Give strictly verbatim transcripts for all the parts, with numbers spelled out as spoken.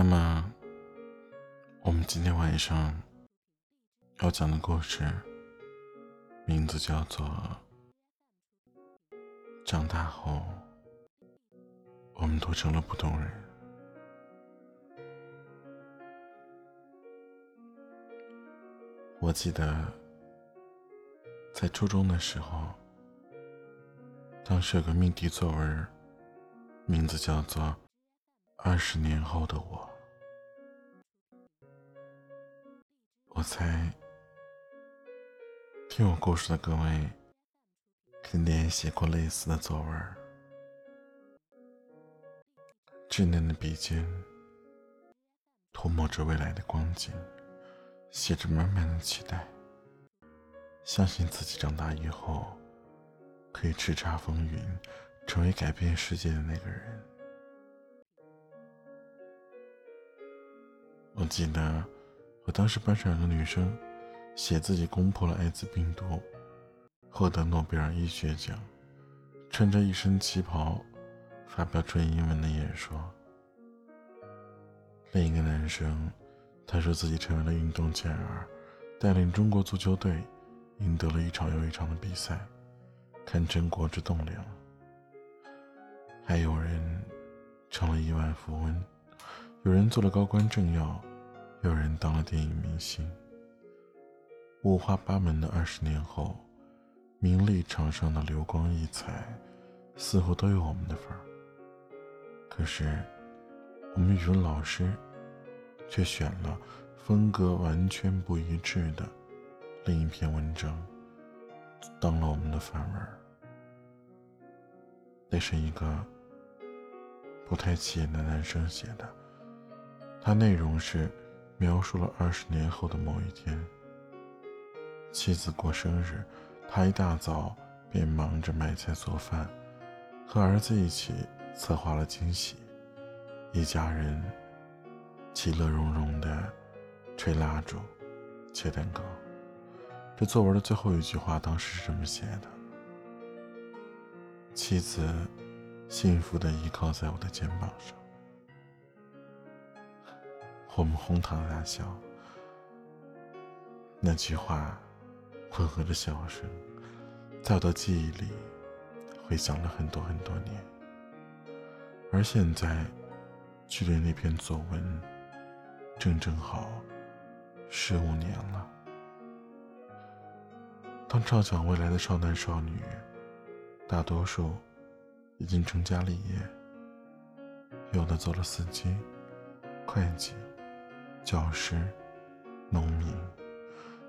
那么我们今天晚上要讲的故事名字叫做长大后我们都成了普通人。我记得在初中的时候，当时有个命题作文，名字叫做二十年后的我。我猜听我故事的各位肯定也写过类似的作文，稚嫩的笔尖涂抹着未来的光景，写着满满的期待，相信自己长大以后可以叱咤风云，成为改变世界的那个人。我记得我当时班上有个女生写自己攻破了艾滋病毒，获得诺贝尔医学奖，穿着一身旗袍发表纯英文的演说。另一个男生他说自己成为了运动健儿，带领中国足球队赢得了一场又一场的比赛，堪称国之栋梁。还有人成了亿万富翁，有人做了高官政要，有人当了电影明星。五花八门的二十年后，名利场上的流光溢彩似乎都有我们的份儿。可是我们语文老师却选了风格完全不一致的另一篇文章当了我们的范文。那是一个不太起眼的男生写的，它内容是描述了二十年后的某一天，妻子过生日，他一大早便忙着买菜做饭，和儿子一起策划了惊喜。一家人其乐融融地吹蜡烛切蛋糕。这作文的最后一句话当时是这么写的：妻子幸福地依靠在我的肩膀上。我们哄堂大笑，那句话混合着笑声在我的记忆里回响了很多很多年。而现在距离那篇作文正正好十五年了。当畅想未来的少男少女大多数已经成家立业，有的做了司机、会计、教师、农民，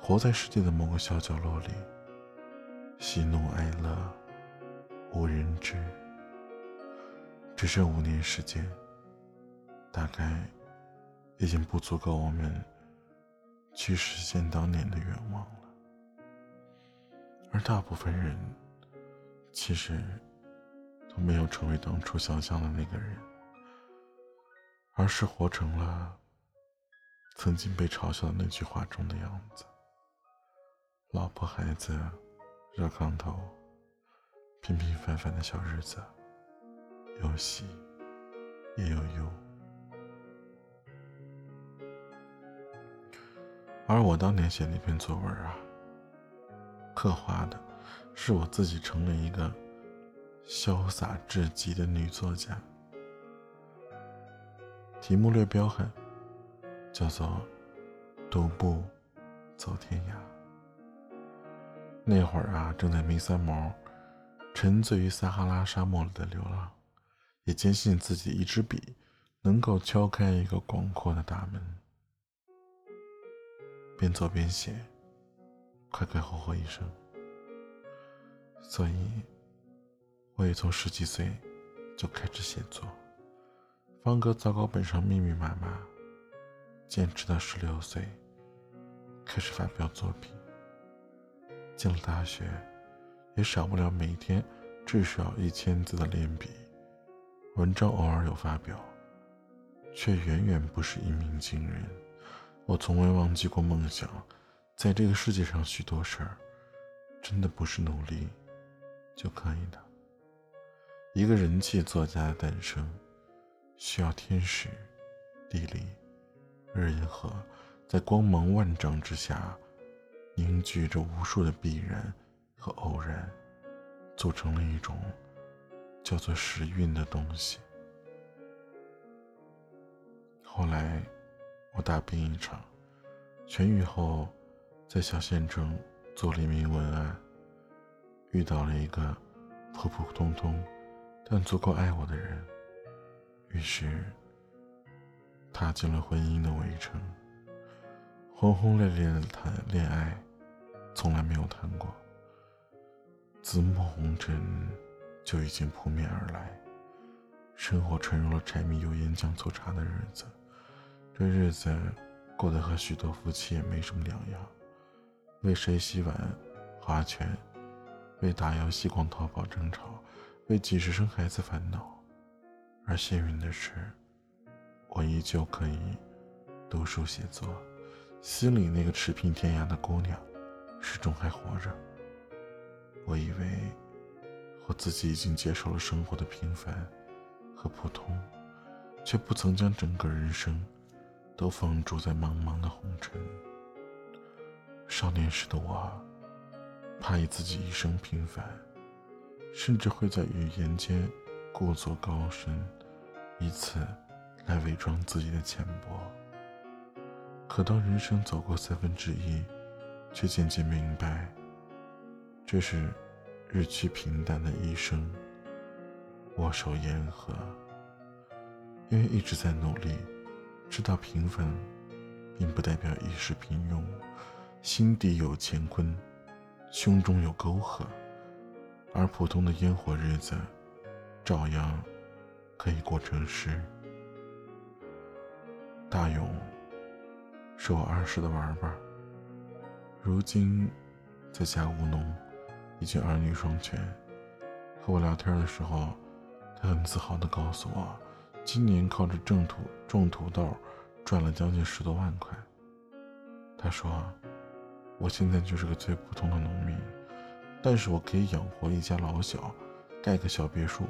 活在世界的某个小角落里，喜怒哀乐无人知。只剩五年时间，大概已经不足够我们去实现当年的愿望了。而大部分人其实都没有成为当初想象的那个人，而是活成了曾经被嘲笑的那句话中的样子：老婆孩子热炕头，平平凡凡的小日子，有喜也有忧。而我当年写那篇作文啊，刻画的是我自己成了一个潇洒至极的女作家。题目略彪悍，叫做独步走天涯。那会儿啊，正在迷三毛，沉醉于撒哈拉沙漠里的流浪，也坚信自己一支笔能够敲开一个广阔的大门。边走边写，快快后悔一生。所以我也从十几岁就开始写作，方格草稿本上密密麻麻，坚持到十六岁开始发表作品。进了大学，也少不了每天至少一千字的练笔，文章偶尔有发表，却远远不是一鸣惊人。我从未忘记过梦想，在这个世界上许多事儿真的不是努力就可以的。一个人气作家的诞生需要天时地里，日夜河在光芒万丈之下，凝聚着无数的必然和偶然，组成了一种叫做时运的东西。后来我大病一场，痊愈后在小县城做了一名文案，遇到了一个普普通通但足够爱我的人，于是踏进了婚姻的围城。轰轰烈烈的谈恋爱从来没有谈过，紫陌红尘就已经扑面而来，生活沉入了柴米油盐酱醋茶的日子。这日子过得和许多夫妻也没什么两样，为谁洗碗划拳，为打游戏逛淘宝争吵，为几十生孩子烦恼。而幸运的是，我依旧可以读书写作，心里那个驰骋天涯的姑娘始终还活着。我以为我自己已经接受了生活的平凡和普通，却不曾将整个人生都放逐在茫茫的红尘。少年时的我怕以自己一生平凡，甚至会在语言间故作高深，以此来伪装自己的浅薄。可当人生走过三分之一，却渐渐明白，这是日趋平淡的一生握手言和。因为一直在努力，知道平凡并不代表一时平庸，心底有乾坤，胸中有沟壑，而普通的烟火日子照样可以过成诗。大勇是我儿时的玩伴，如今在家务农，已经儿女双全。和我聊天的时候，他很自豪地告诉我，今年靠着种土种土豆赚了将近十多万块。他说，我现在就是个最普通的农民，但是我可以养活一家老小，盖个小别墅，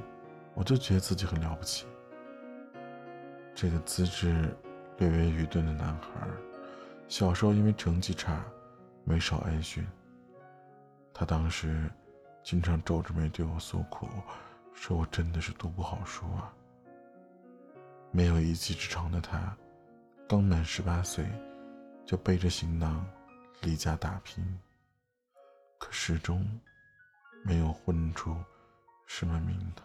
我就觉得自己很了不起。这个资质略微愚钝的男孩，小时候因为成绩差没少挨训。他当时经常皱着眉对我诉苦，说我真的是读不好书啊。没有一技之长的他，刚满十八岁就背着行囊离家打拼，可始终没有混出什么名堂。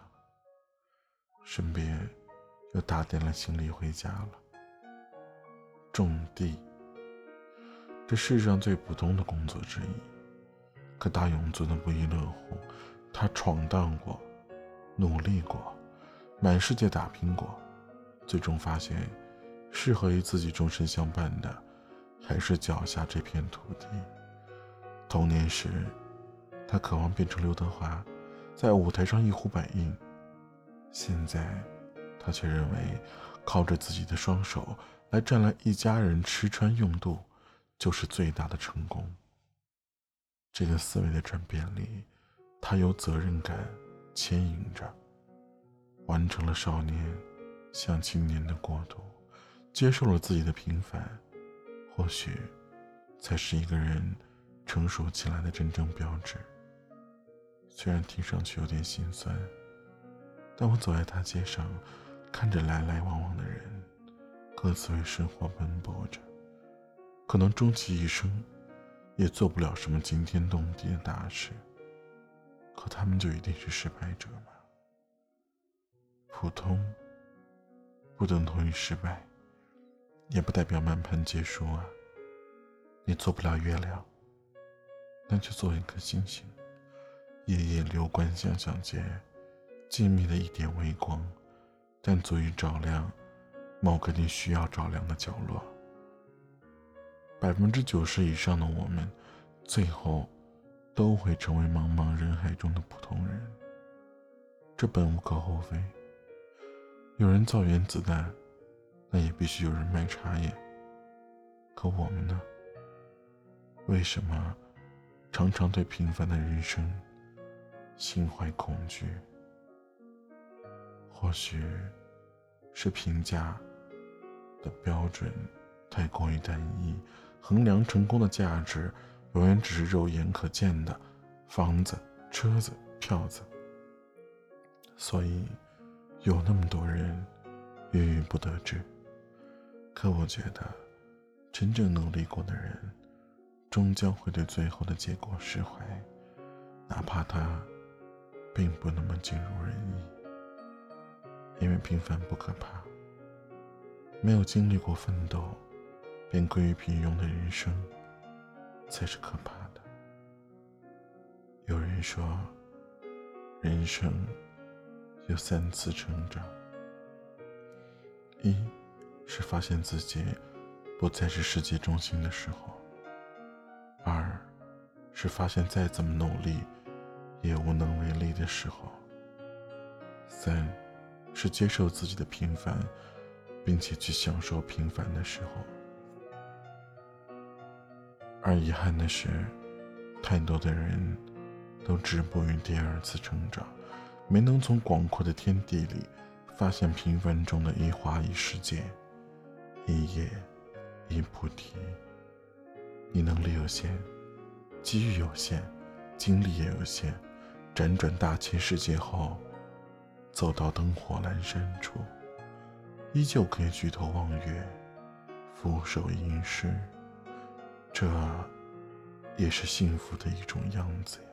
身边又打点了行李回家了。种地，这世上最普通的工作之一，可大勇做得不亦乐乎。他闯荡过，努力过，满世界打拼过，最终发现适合于自己终身相伴的还是脚下这片土地。童年时他渴望变成刘德华，在舞台上一呼百应，现在他却认为靠着自己的双手来赚来一家人吃穿用度就是最大的成功。这个思维的转变里，他由责任感牵引着，完成了少年向青年的过渡，接受了自己的平凡，或许才是一个人成熟起来的真正标志。虽然听上去有点心酸，但我走在大街上，看着来来往往的人，各自为生活奔波着，可能终其一生也做不了什么惊天动地的大事，可他们就一定是失败者吗？普通不等同于失败，也不代表满盘皆输啊。你做不了月亮，那就做一颗星星，夜夜流光相向间，静谧的一点微光，但足以照亮某个你需要照亮的角落。百分之九十以上的我们，最后都会成为茫茫人海中的普通人，这本无可厚非。有人造原子弹，那也必须有人卖茶叶。可我们呢？为什么常常对平凡的人生心怀恐惧？或许是评价的标准太过于单一，衡量成功的价值永远只是肉眼可见的房子、车子、票子。所以有那么多人郁郁不得志。可我觉得真正努力过的人终将会对最后的结果释怀，哪怕他并不那么尽如人意。因为平凡不可怕，没有经历过奋斗便归于平庸的人生才是可怕的。有人说人生有三次成长，一是发现自己不再是世界中心的时候，二是发现再怎么努力也无能为力的时候，三是接受自己的平凡并且去享受平凡的时候。而遗憾的是，太多的人都止步于第二次成长，没能从广阔的天地里发现平凡中的一花一世界、一叶一菩提。你能力有限，机遇有限，精力也有限，辗转大千世界后，走到灯火阑珊处，依旧可以举头望月，俯首吟诗，这也是幸福的一种样子呀。